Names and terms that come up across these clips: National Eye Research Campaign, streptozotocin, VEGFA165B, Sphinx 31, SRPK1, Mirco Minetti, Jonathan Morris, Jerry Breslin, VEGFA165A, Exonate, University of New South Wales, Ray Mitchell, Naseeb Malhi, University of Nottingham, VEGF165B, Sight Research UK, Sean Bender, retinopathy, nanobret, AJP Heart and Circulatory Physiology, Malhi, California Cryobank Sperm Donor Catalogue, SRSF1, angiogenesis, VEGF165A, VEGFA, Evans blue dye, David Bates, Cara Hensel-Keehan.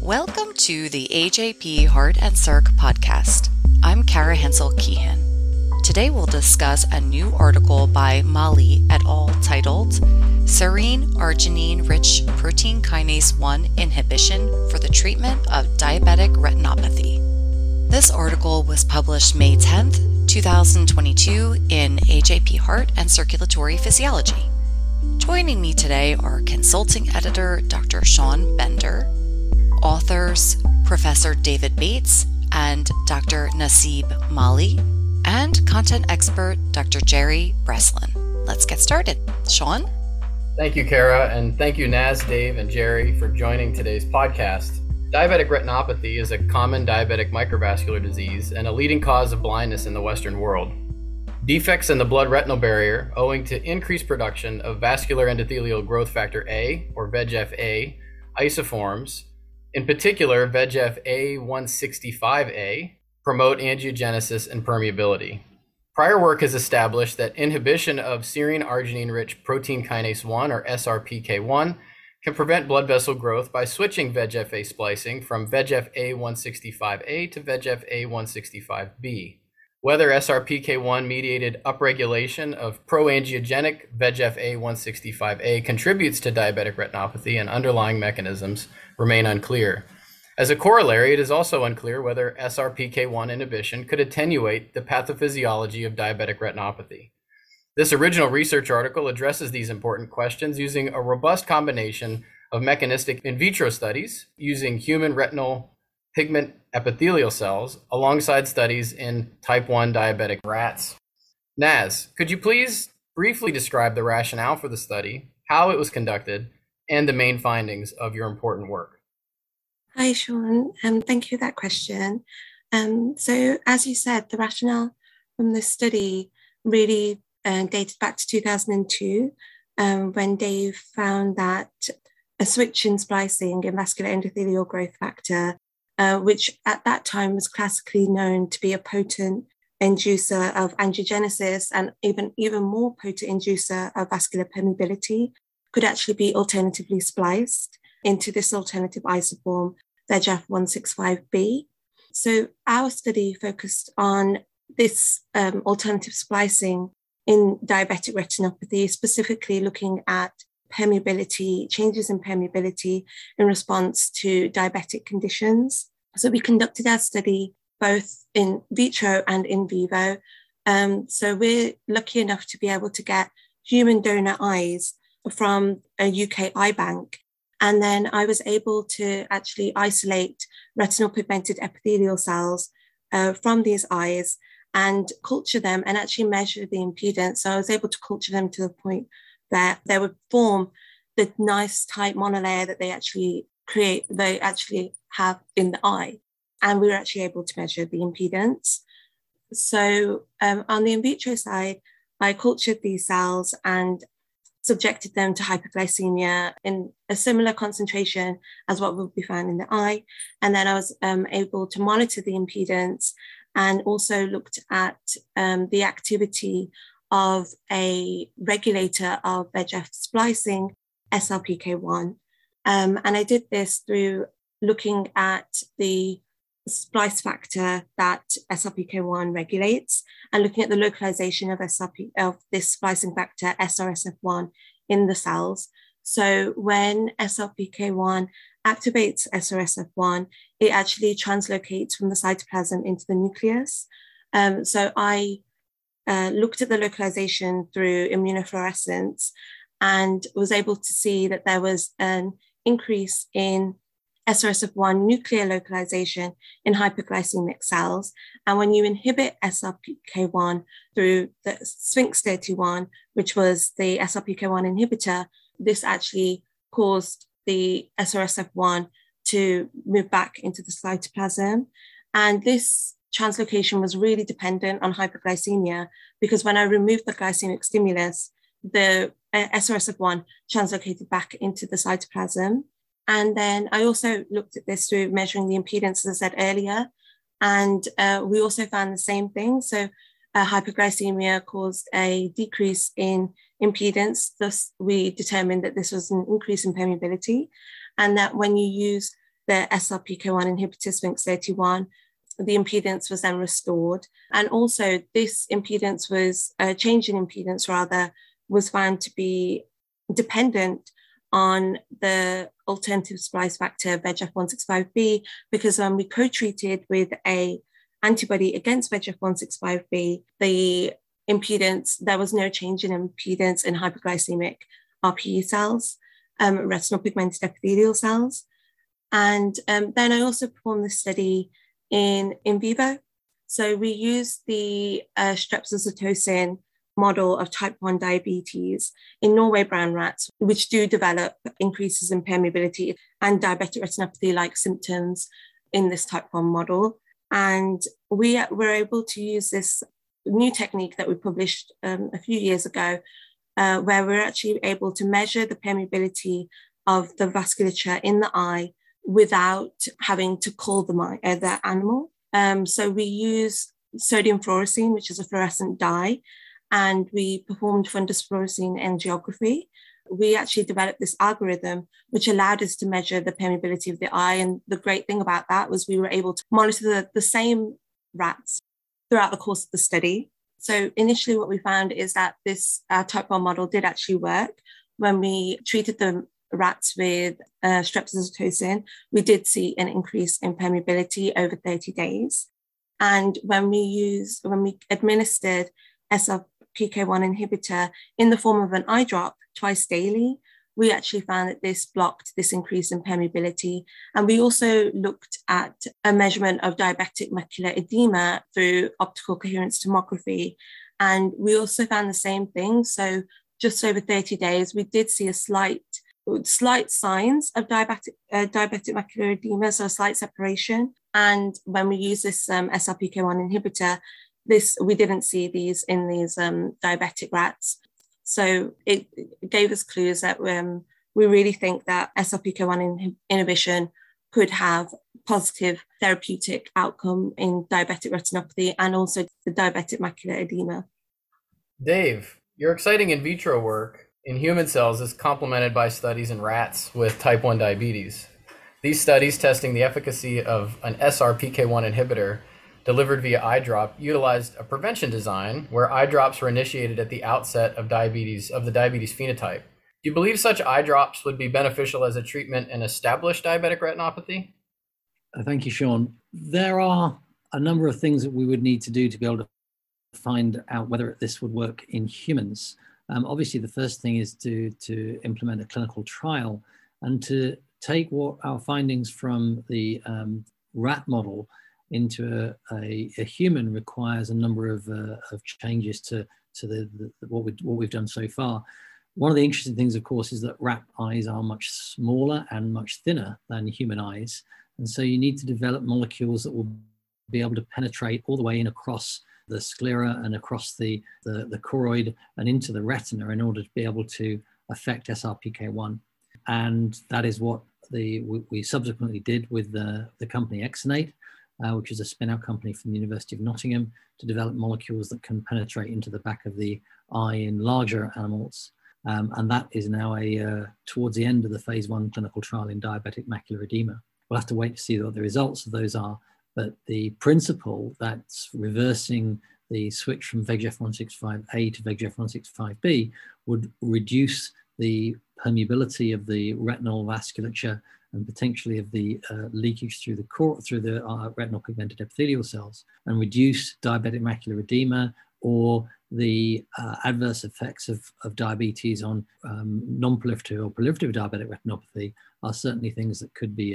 Welcome to the AJP Heart and Circ podcast. I'm Cara Hensel-Keehan. Today we'll discuss a new article by Malhi et al. Titled Serine Arginine-Rich Protein Kinase 1 Inhibition for the Treatment of Diabetic Retinopathy. This article was published May 10, 2022 in AJP Heart and Circulatory Physiology. Joining me today are consulting editor Dr. Sean Bender, authors Professor David Bates and Dr. Naseeb Malhi, and content expert Dr. Jerry Breslin. Let's get started. Sean? Thank you, Cara, and thank you, Naz, Dave, and Jerry for joining today's podcast. Diabetic retinopathy is a common diabetic microvascular disease and a leading cause of blindness in the Western world. Defects in the blood-retinal barrier owing to increased production of vascular endothelial growth factor A, or VEGFA, isoforms, in particular VEGFA165A, promote angiogenesis and permeability. Prior work has established that inhibition of serine arginine-rich protein kinase 1, or SRPK1, can prevent blood vessel growth by switching VEGFA splicing from VEGFA165A to VEGFA165B. Whether SRPK1 mediated upregulation of proangiogenic VEGFA165A contributes to diabetic retinopathy and underlying mechanisms remain unclear. As a corollary, it is also unclear whether SRPK1 inhibition could attenuate the pathophysiology of diabetic retinopathy. This original research article addresses these important questions using a robust combination of mechanistic in vitro studies using human retinal pigment epithelial cells alongside studies in type 1 diabetic rats. Naz, could you please briefly describe the rationale for the study, how it was conducted, and the main findings of your important work? Hi, Sean. Thank you for that question. So as you said, the rationale from this study really dated back to 2002 when Dave found that a switch in splicing in vascular endothelial growth factor, which at that time was classically known to be a potent inducer of angiogenesis and even more potent inducer of vascular permeability, could actually be alternatively spliced into this alternative isoform, VEGF165B. So our study focused on this alternative splicing in diabetic retinopathy, specifically looking at permeability, changes in permeability in response to diabetic conditions. So we conducted our study both in vitro and in vivo. So we're lucky enough to be able to get human donor eyes from a UK eye bank. And then I was able to actually isolate retinal pigmented epithelial cells from these eyes and culture them and actually measure the impedance. So I was able to culture them to the point that they would form the nice tight monolayer that they actually create, they actually have in the eye. And we were actually able to measure the impedance. So on the in vitro side, I cultured these cells and subjected them to hyperglycemia in a similar concentration as what would be found in the eye. And then I was able to monitor the impedance and also looked at the activity of a regulator of VEGF splicing, SRPK1. And I did this through looking at the splice factor that SRPK1 regulates and looking at the localization of this splicing factor, SRSF1, in the cells. So when SRPK1 activates SRSF1, it actually translocates from the cytoplasm into the nucleus. So I looked at the localization through immunofluorescence and was able to see that there was an increase in SRSF1 nuclear localization in hyperglycemic cells. And when you inhibit SRPK1 through the Sphinx 31, which was the SRPK1 inhibitor, this actually caused the SRSF1 to move back into the cytoplasm. And this translocation was really dependent on hyperglycemia, because when I removed the glycemic stimulus, the SRSF1 translocated back into the cytoplasm. And then I also looked at this through measuring the impedance, as I said earlier, and we also found the same thing. So hyperglycemia caused a decrease in impedance. Thus, we determined that this was an increase in permeability, and that when you use the SRPK1 inhibitor Sphinx 31, the impedance was then restored. And also this impedance was, change in impedance rather, was found to be dependent on the alternative splice factor VEGF165B, because when we co-treated with a antibody against VEGF165B, the impedance, there was no change in impedance in hyperglycemic RPE cells, retinal pigmented epithelial cells. And then I also performed this study in vivo. So we used the streptozotocin model of type 1 diabetes in Norway brown rats, which do develop increases in permeability and diabetic retinopathy-like symptoms in this type 1 model. And we were able to use this new technique that we published a few years ago, where we're actually able to measure the permeability of the vasculature in the eye without having to cull the animal. So we use sodium fluorescein, which is a fluorescent dye, and we performed fundus fluorescein angiography. We actually developed this algorithm, which allowed us to measure the permeability of the eye. And the great thing about that was we were able to monitor the same rats throughout the course of the study. So initially what we found is that this type 1 model did actually work. When we treated the rats with streptozotocin, we did see an increase in permeability over 30 days. And when we administered SRPK1 inhibitor in the form of an eye drop twice daily, we actually found that this blocked this increase in permeability. And we also looked at a measurement of diabetic macular edema through optical coherence tomography. And we also found the same thing. So just over 30 days, we did see a slight signs of diabetic macular edema, so a slight separation. And when we use this SRPK1 inhibitor, we didn't see these in these diabetic rats. So it gave us clues that we really think that SRPK1 inhibition could have positive therapeutic outcome in diabetic retinopathy and also the diabetic macular edema. Dave, your exciting in vitro work in human cells is complemented by studies in rats with type 1 diabetes. These studies testing the efficacy of an SRPK1 inhibitor delivered via eye drop utilized a prevention design where eye drops were initiated at the outset of the diabetes phenotype. Do you believe such eye drops would be beneficial as a treatment in established diabetic retinopathy? Thank you, Sean. There are a number of things that we would need to do to be able to find out whether this would work in humans. Obviously, the first thing is to implement a clinical trial and to take what our findings from the rat model into a human requires a number of changes to what we've done so far. One of the interesting things, of course, is that rat eyes are much smaller and much thinner than human eyes. And so you need to develop molecules that will be able to penetrate all the way in across the sclera and across the choroid and into the retina in order to be able to affect SRPK1. And that is what we subsequently did with the company Exonate, which is a spin-out company from the University of Nottingham, to develop molecules that can penetrate into the back of the eye in larger animals. And that is now towards the end of the phase 1 clinical trial in diabetic macular edema. We'll have to wait to see what the results of those are, but the principle that's reversing the switch from VEGF165A to VEGF165B would reduce the permeability of the retinal vasculature and potentially of the leakage through the retinal pigmented epithelial cells, and reduce diabetic macular edema or the adverse effects of diabetes on non-proliferative or proliferative diabetic retinopathy are certainly things that could be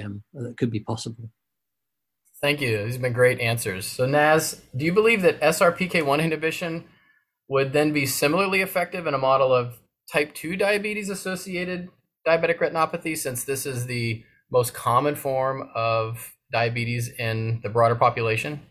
possible. Thank you. These have been great answers. So Naz, do you believe that SRPK1 inhibition would then be similarly effective in a model of type 2 diabetes-associated diabetic retinopathy, since this is the most common form of diabetes in the broader population?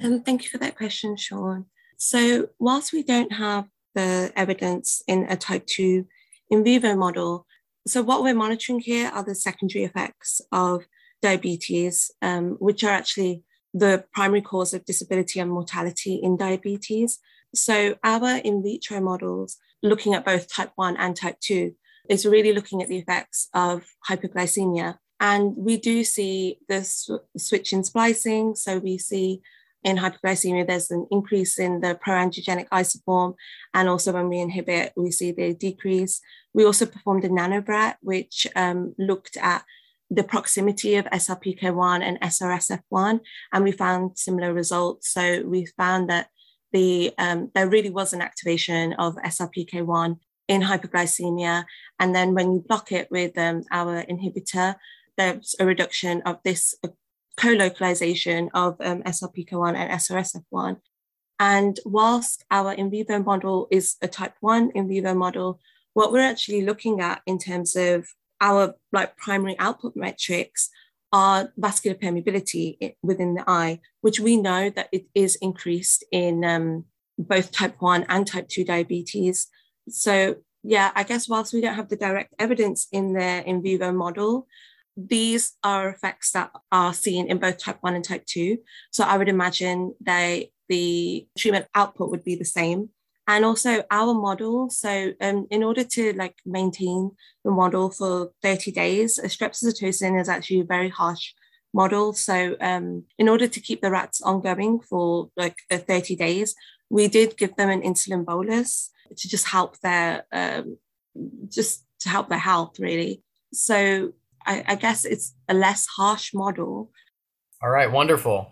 Thank you for that question, Sean. So whilst we don't have the evidence in a type 2 in vivo model, so what we're monitoring here are the secondary effects of diabetes, which are actually the primary cause of disability and mortality in diabetes. So our in vitro models, looking at both type 1 and type 2, is really looking at the effects of hypoglycemia. And we do see this switch in splicing. So we see in hypoglycemia, there's an increase in the proangiogenic isoform. And also when we inhibit, we see the decrease. We also performed a nanobret, which looked at the proximity of SRPK1 and SRSF1, and we found similar results. So we found that there really was an activation of SRPK1 in hypoglycemia. And then when you block it with our inhibitor, there's a reduction of this co-localization of SRPK1 and SRSF1. And whilst our in vivo model is a type 1 in vivo model, what we're actually looking at in terms of our primary output metrics are vascular permeability within the eye, which we know that it is increased in both type 1 and type 2 diabetes. So yeah, I guess whilst we don't have the direct evidence in the in vivo model, these are effects that are seen in both type 1 and type 2. So I would imagine the treatment output would be the same. And also our model, so in order to maintain the model for 30 days, streptozotocin is actually a very harsh model. So in order to keep the rats ongoing for 30 days, we did give them an insulin bolus to just help their health, really. So I guess it's a less harsh model. All right, wonderful.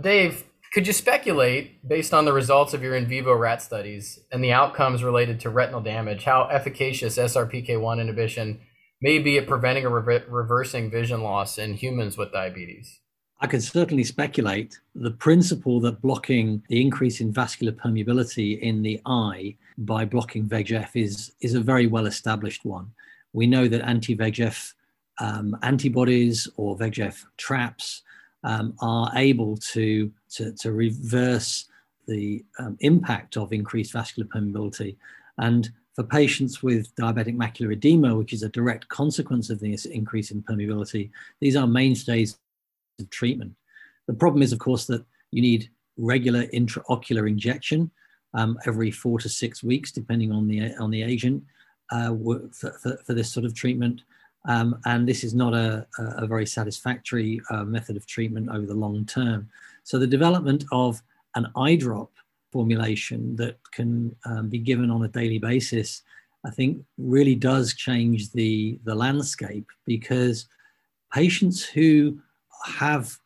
Dave, could you speculate, based on the results of your in vivo rat studies and the outcomes related to retinal damage, how efficacious SRPK1 inhibition may be at preventing or reversing vision loss in humans with diabetes? I can certainly speculate. The principle that blocking the increase in vascular permeability in the eye by blocking VEGF is a very well-established one. We know that anti-VEGF antibodies or VEGF traps are able to reverse the impact of increased vascular permeability. And for patients with diabetic macular edema, which is a direct consequence of this increase in permeability, these are mainstays of treatment. The problem is, of course, that you need regular intraocular injection every 4 to 6 weeks, depending on the agent, for this sort of treatment. And this is not a very satisfactory method of treatment over the long term. So the development of an eye drop formulation that can be given on a daily basis, I think really does change the landscape, because patients who have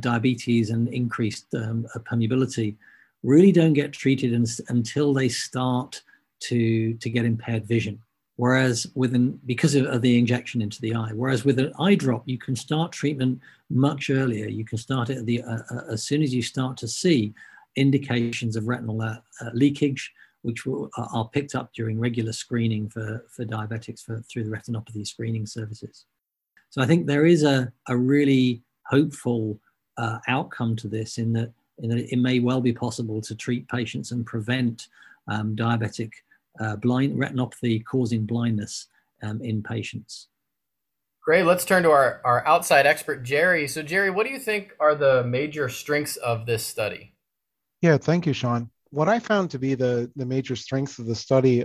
diabetes and increased permeability really don't get treated until they start to get impaired vision. Whereas because of the injection into the eye, whereas with an eye drop, you can start treatment much earlier. You can start it as soon as you start to see indications of retinal leakage, which are picked up during regular screening for diabetics through the retinopathy screening services. So I think there is a really hopeful outcome to this, in that it may well be possible to treat patients and prevent diabetic blind retinopathy causing blindness in patients. Great. Let's turn to our outside expert, Jerry. So Jerry, what do you think are the major strengths of this study? Yeah, thank you, Sean. What I found to be the major strengths of the study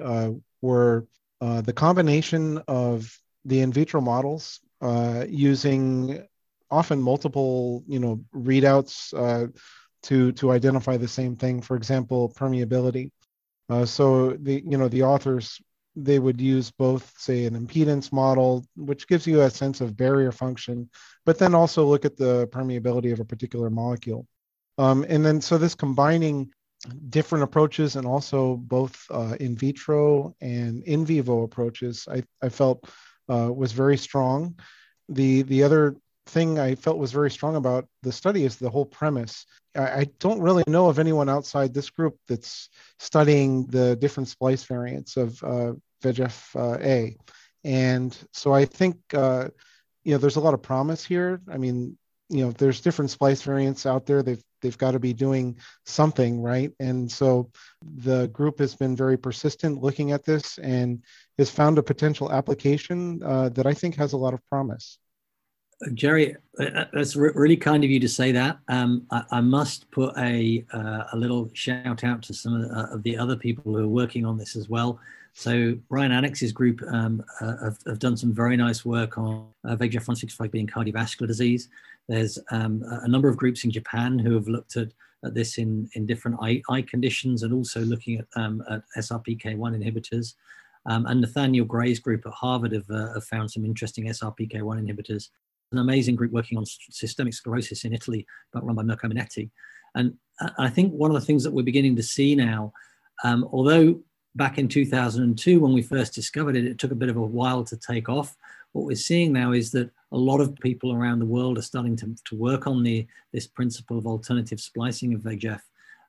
were the combination of the in vitro models using often multiple readouts to identify the same thing. For example, permeability. So the authors, they would use both, say, an impedance model, which gives you a sense of barrier function, but then also look at the permeability of a particular molecule. And then so this combining different approaches and also both in vitro and in vivo approaches, I felt was very strong. The other thing I felt was very strong about the study is the whole premise. I don't really know of anyone outside this group that's studying the different splice variants of VEGFA. And so I think, there's a lot of promise here. I mean, there's different splice variants out there. They've got to be doing something, right? And so the group has been very persistent looking at this and has found a potential application that I think has a lot of promise. Jerry, that's really kind of you to say that. I must put a little shout out to some of the other people who are working on this as well. So Brian Annex's group have done some very nice work on VEGFA165B in cardiovascular disease. There's a number of groups in Japan who have looked at this in different eye conditions, and also looking at SRPK1 inhibitors. And Nathaniel Gray's group at Harvard have found some interesting SRPK1 inhibitors. An amazing group working on systemic sclerosis in Italy, run by Mirco Minetti. And I think one of the things that we're beginning to see now, although back in 2002, when we first discovered it, it took a bit of a while to take off. What we're seeing now is that a lot of people around the world are starting to work on this principle of alternative splicing of VEGF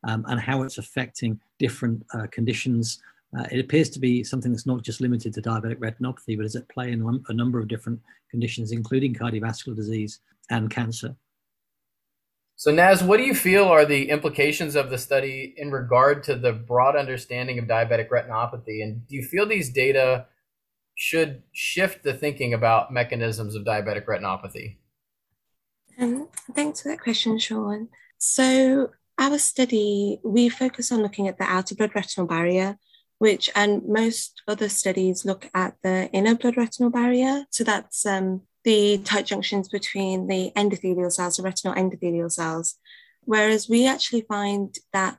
and how it's affecting different conditions. It appears to be something that's not just limited to diabetic retinopathy, but is at play in a number of different conditions, including cardiovascular disease and cancer. So Naz, what do you feel are the implications of the study in regard to the broad understanding of diabetic retinopathy? And do you feel these data should shift the thinking about mechanisms of diabetic retinopathy? Thanks for that question, Sean. So our study, we focus on looking at the outer blood-retinal barrier, which, and most other studies look at the inner blood-retinal barrier. So that's the tight junctions between the endothelial cells, the retinal endothelial cells. Whereas we actually find that,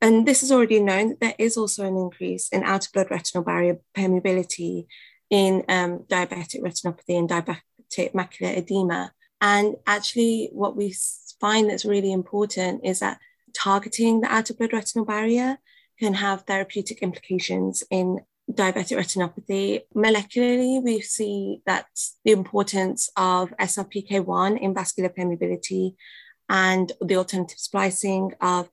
and this is already known, that there is also an increase in outer blood-retinal barrier permeability in diabetic retinopathy and diabetic macular edema. And actually what we find that's really important is that targeting the outer blood-retinal barrier can have therapeutic implications in diabetic retinopathy. Molecularly, we see that the importance of SRPK1 in vascular permeability and the alternative splicing of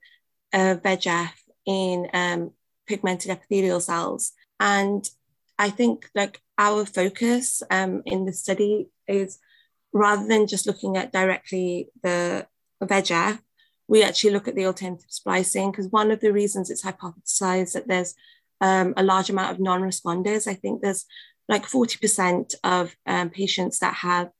VEGF in pigmented epithelial cells. And I think our focus in the study is, rather than just looking at directly the VEGF, we actually look at the alternative splicing, because one of the reasons it's hypothesized that there's a large amount of non-responders. I think there's 40% of patients that have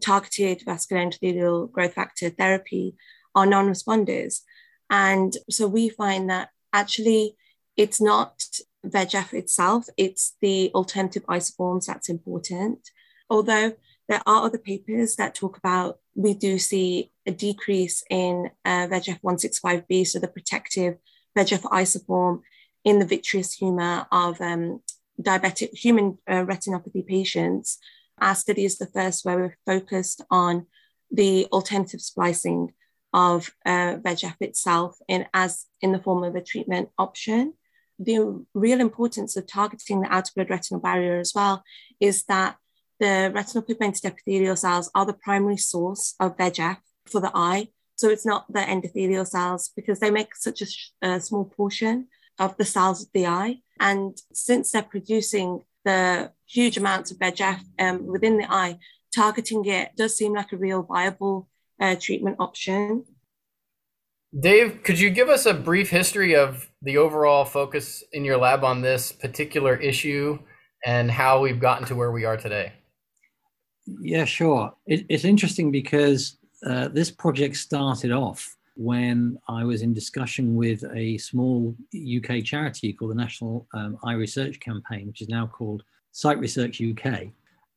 targeted vascular endothelial growth factor therapy are non-responders. And so we find that actually it's not VEGF itself, it's the alternative isoforms that's important. Although there are other papers that talk about, we do see a decrease in VEGF165B, so the protective VEGF isoform in the vitreous humor of diabetic human retinopathy patients. Our study is the first where we're focused on the alternative splicing of VEGF itself in the form of a treatment option. The real importance of targeting the outer blood retinal barrier as well is that the retinal pigmented epithelial cells are the primary source of VEGF for the eye. So it's not the endothelial cells, because they make such a small portion of the cells of the eye. And since they're producing the huge amounts of VEGF within the eye, targeting it does seem like a real viable treatment option. Dave, could you give us a brief history of the overall focus in your lab on this particular issue and how we've gotten to where we are today? Yeah, sure. It's interesting because this project started off when I was in discussion with a small UK charity called the National Eye Research Campaign, which is now called Sight Research UK.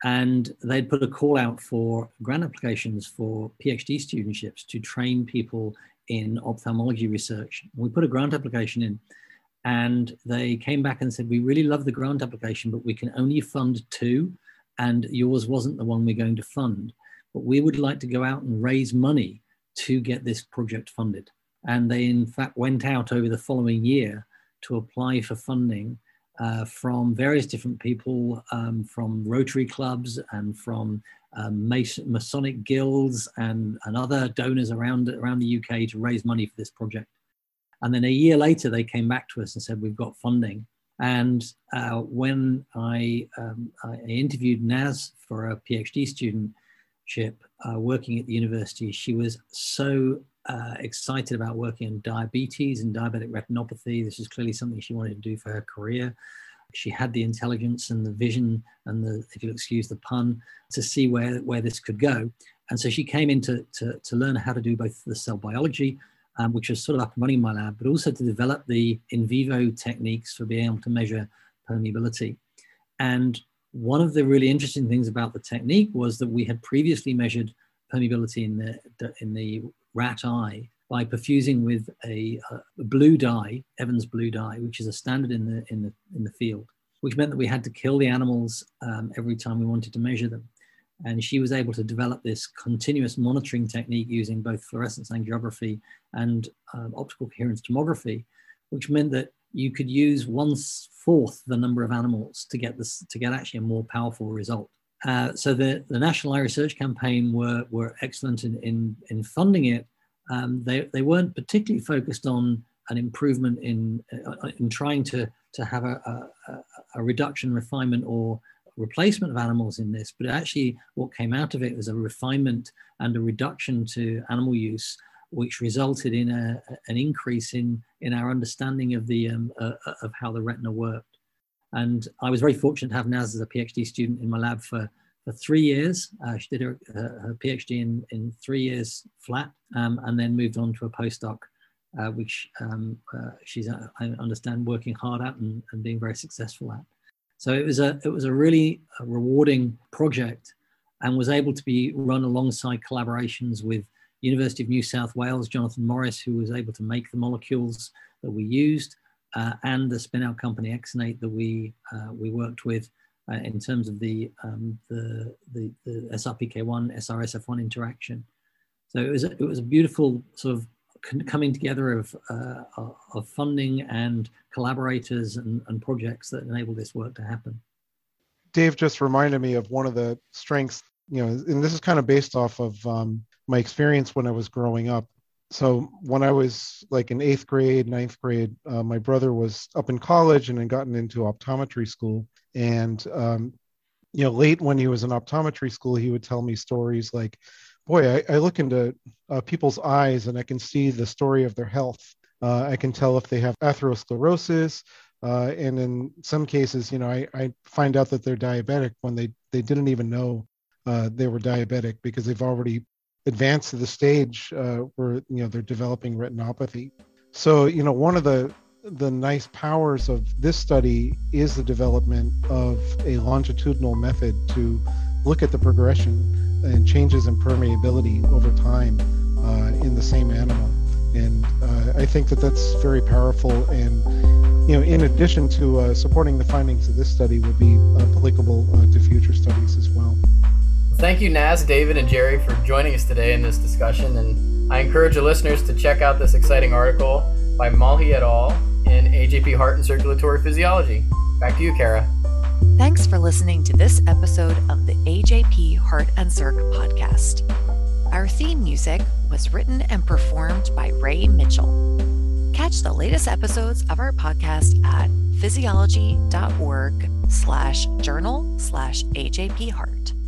And they'd put a call out for grant applications for PhD studentships to train people in ophthalmology research. We put a grant application in, and they came back and said, "We really love the grant application, but we can only fund two, and yours wasn't the one we're going to fund. But we would like to go out and raise money to get this project funded." And they, in fact, went out over the following year to apply for funding from various different people, from Rotary clubs and from Masonic guilds and other donors around the UK to raise money for this project. And then a year later, they came back to us and said, "We've got funding." And when I interviewed Naz for a PhD studentship working at the university, she was so excited about working on diabetes and diabetic retinopathy. This is clearly something she wanted to do for her career. She had the intelligence and the vision and the, if you'll excuse the pun, to see where this could go. And so she came in to learn how to do both the cell biology, which was sort of up and running in my lab, but also to develop the in vivo techniques for being able to measure permeability. And one of the really interesting things about the technique was that we had previously measured permeability in the rat eye by perfusing with a blue dye, Evans blue dye, which is a standard in the field, which meant that we had to kill the animals every time we wanted to measure them. And she was able to develop this continuous monitoring technique using both fluorescence angiography and optical coherence tomography, which meant that you could use 1/4 the number of animals to get this, to get actually a more powerful result. So the National Eye Research Campaign were excellent in funding it. They weren't particularly focused on an improvement in trying to have a reduction, refinement, or replacement of animals in this, but actually what came out of it was a refinement and a reduction to animal use, which resulted in an increase in our understanding of the of how the retina worked. And I was very fortunate to have Naz as a PhD student in my lab for 3 years. She did her PhD in 3 years flat, and then moved on to a postdoc, which she's, I understand, working hard at and being very successful at. So it was a really rewarding project, and was able to be run alongside collaborations with University of New South Wales, Jonathan Morris, who was able to make the molecules that we used, and the spin-out company Exonate that we worked with in terms of the SRPK1 SRSF1 interaction. So it was a beautiful sort of coming together of funding and collaborators and projects that enable this work to happen. Dave just reminded me of one of the strengths, you know, and this is kind of based off of my experience when I was growing up. So when I was like in 8th grade, 9th grade, my brother was up in college and had gotten into optometry school. And, you know, late when he was in optometry school, he would tell me stories like, boy, I look into people's eyes and I can see the story of their health. I can tell if they have atherosclerosis. And in some cases, you know, I find out that they're diabetic when they didn't even know they were diabetic, because they've already advanced to the stage where, you know, they're developing retinopathy. So, you know, one of the nice powers of this study is the development of a longitudinal method to look at the progression and changes in permeability over time in the same animal. And I think that that's very powerful, and, you know, in addition to supporting the findings of this study, would be applicable to future studies as well. Thank you, Naz, David, and Jerry for joining us today in this discussion, and I encourage the listeners to check out this exciting article by Malhi et al. In AJP Heart and Circulatory Physiology. Back to you, Cara. Thanks for listening to this episode of the AJP Heart and Circ podcast. Our theme music was written and performed by Ray Mitchell. Catch the latest episodes of our podcast at physiology.org/journal/AJP Heart.